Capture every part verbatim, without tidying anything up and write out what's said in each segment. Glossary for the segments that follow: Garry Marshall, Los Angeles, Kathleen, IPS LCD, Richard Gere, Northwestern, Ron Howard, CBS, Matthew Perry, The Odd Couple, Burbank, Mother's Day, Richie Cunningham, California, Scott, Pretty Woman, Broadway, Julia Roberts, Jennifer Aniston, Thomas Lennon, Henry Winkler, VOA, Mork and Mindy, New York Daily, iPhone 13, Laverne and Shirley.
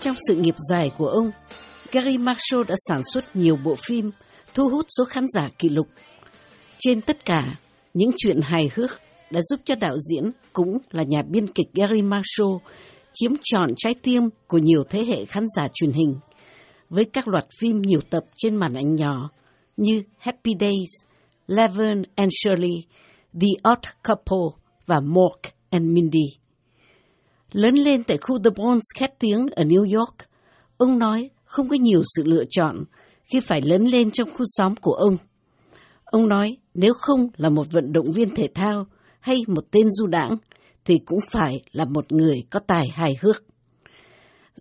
Trong sự nghiệp dài của ông, Garry Marshall đã sản xuất nhiều bộ phim thu hút số khán giả kỷ lục. Trên tất cả, những chuyện hài hước đã giúp cho đạo diễn cũng là nhà biên kịch Garry Marshall chiếm trọn trái tim của nhiều thế hệ khán giả truyền hình với các loạt phim nhiều tập trên màn ảnh nhỏ như Happy Days, Laverne and Shirley, The Odd Couple và Mork and Mindy. Lớn lên tại khu The Bronx khét tiếng ở New York, ông nói không có nhiều sự lựa chọn khi phải lớn lên trong khu xóm của ông. Ông nói nếu không là một vận động viên thể thao hay một tên du đãng thì cũng phải là một người có tài hài hước.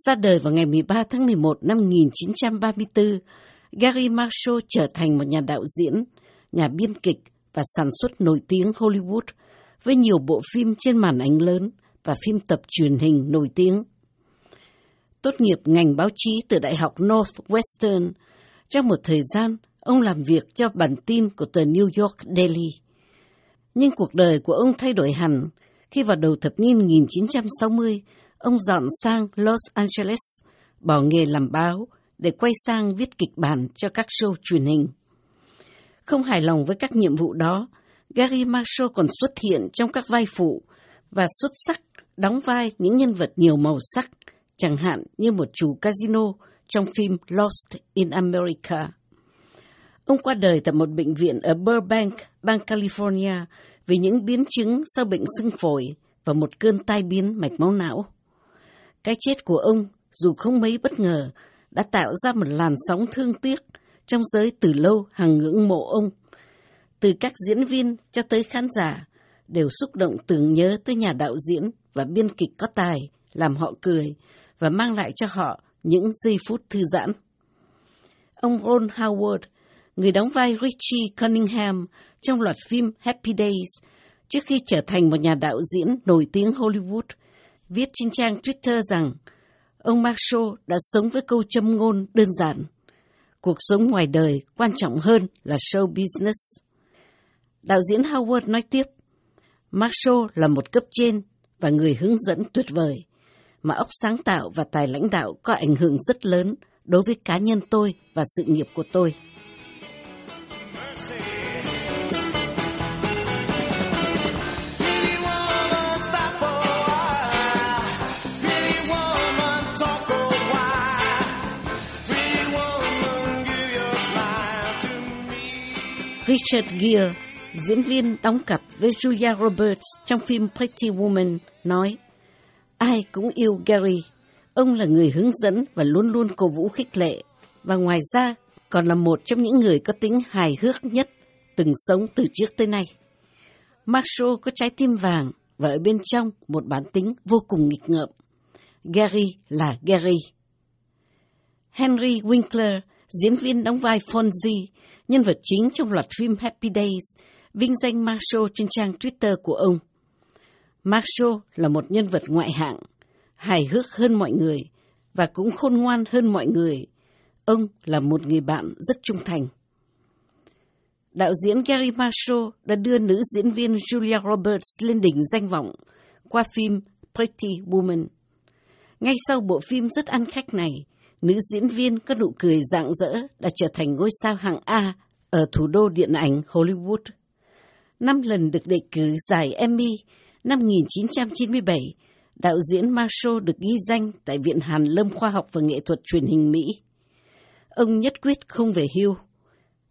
Ra đời vào ngày mười ba tháng mười một năm một nghìn chín trăm ba mươi tư, Garry Marshall trở thành một nhà đạo diễn, nhà biên kịch và sản xuất nổi tiếng Hollywood với nhiều bộ phim trên màn ảnh lớn và phim tập truyền hình nổi tiếng. Tốt nghiệp ngành báo chí từ Đại học Northwestern, trong một thời gian, ông làm việc cho bản tin của tờ New York Daily. Nhưng cuộc đời của ông thay đổi hẳn khi vào đầu thập niên một nghìn chín trăm sáu mươi, ông dọn sang Los Angeles, bỏ nghề làm báo để quay sang viết kịch bản cho các show truyền hình. Không hài lòng với các nhiệm vụ đó, Garry Marshall còn xuất hiện trong các vai phụ và xuất sắc đóng vai những nhân vật nhiều màu sắc, chẳng hạn như một chủ casino trong phim Lost in America. Ông qua đời tại một bệnh viện ở Burbank, bang California vì những biến chứng sau bệnh sưng phổi và một cơn tai biến mạch máu não. Cái chết của ông, dù không mấy bất ngờ, đã tạo ra một làn sóng thương tiếc trong giới từ lâu hàng ngưỡng mộ ông. Từ các diễn viên cho tới khán giả đều xúc động tưởng nhớ tới nhà đạo diễn và biên kịch có tài, làm họ cười và mang lại cho họ những giây phút thư giãn. Ông Ron Howard, người đóng vai Richie Cunningham trong loạt phim Happy Days, trước khi trở thành một nhà đạo diễn nổi tiếng Hollywood, viết trên trang Twitter rằng ông Marshall đã sống với câu châm ngôn đơn giản: cuộc sống ngoài đời quan trọng hơn là show business. Đạo diễn Howard nói tiếp, Marshall là một cấp trên và người hướng dẫn tuyệt vời, mà óc sáng tạo và tài lãnh đạo có ảnh hưởng rất lớn đối với cá nhân tôi và sự nghiệp của tôi. Richard Gere, diễn viên đóng cặp với Julia Roberts trong phim Pretty Woman, nói, ai cũng yêu Garry, ông là người hướng dẫn và luôn luôn cổ vũ khích lệ, và ngoài ra còn là một trong những người có tính hài hước nhất từng sống từ trước tới nay. Marshall có trái tim vàng và ở bên trong một bản tính vô cùng nghịch ngợm. Garry là Garry. Henry Winkler, diễn viên đóng vai Fonzie, nhân vật chính trong loạt phim Happy Days, vinh danh Marshall trên trang Twitter của ông. Marshall là một nhân vật ngoại hạng, hài hước hơn mọi người và cũng khôn ngoan hơn mọi người. Ông là một người bạn rất trung thành. Đạo diễn Garry Marshall đã đưa nữ diễn viên Julia Roberts lên đỉnh danh vọng qua phim Pretty Woman. Ngay sau bộ phim rất ăn khách này, nữ diễn viên có nụ cười rạng rỡ đã trở thành ngôi sao hạng A ở thủ đô điện ảnh Hollywood. Năm lần được đề cử giải Emmy, năm một nghìn chín trăm chín mươi bảy, đạo diễn Marshall được ghi danh tại Viện Hàn Lâm Khoa học và Nghệ thuật Truyền hình Mỹ. Ông nhất quyết không về hưu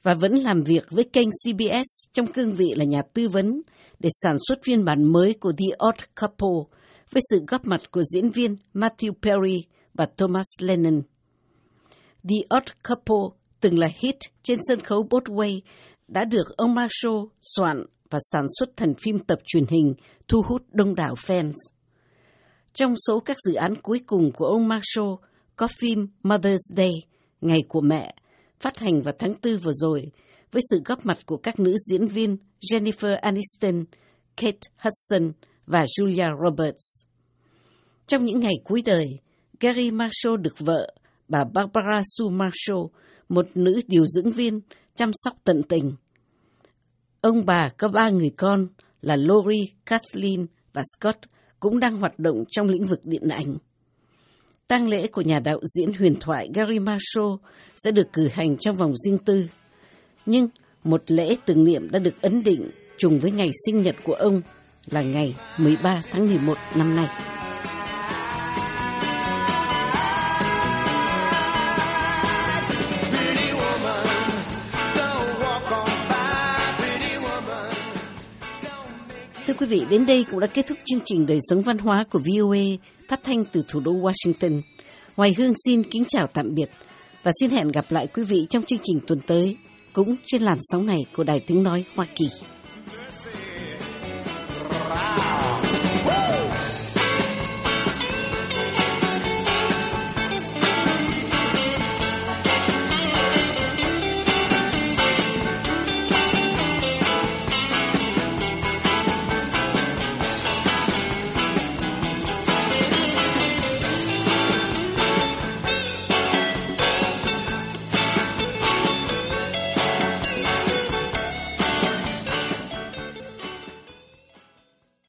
và vẫn làm việc với kênh C B S trong cương vị là nhà tư vấn để sản xuất phiên bản mới của The Odd Couple với sự góp mặt của diễn viên Matthew Perry và Thomas Lennon. The Odd Couple, từng là hit trên sân khấu Broadway, đã được ông Marshall soạn và sản xuất thành phim tập truyền hình thu hút đông đảo fans. Trong số các dự án cuối cùng của ông Marshall có phim Mother's Day, Ngày của Mẹ, phát hành vào tháng tư vừa rồi, với sự góp mặt của các nữ diễn viên Jennifer Aniston, Kate Hudson và Julia Roberts. Trong những ngày cuối đời, Garry Marshall được vợ, bà Barbara Sue Marshall, một nữ điều dưỡng viên, chăm sóc tận tình. Ông bà có ba người con là Lori, Kathleen và Scott cũng đang hoạt động trong lĩnh vực điện ảnh. Tang lễ của nhà đạo diễn huyền thoại Garry Marshall sẽ được cử hành trong vòng riêng tư. Nhưng một lễ tưởng niệm đã được ấn định trùng với ngày sinh nhật của ông là ngày mười ba tháng mười một năm nay. Thưa quý vị, đến đây cũng đã kết thúc chương trình Đời sống văn hóa của vê o a phát thanh từ thủ đô Washington. Hoài Hương xin kính chào tạm biệt và xin hẹn gặp lại quý vị trong chương trình tuần tới cũng trên làn sóng này của Đài Tiếng Nói Hoa Kỳ.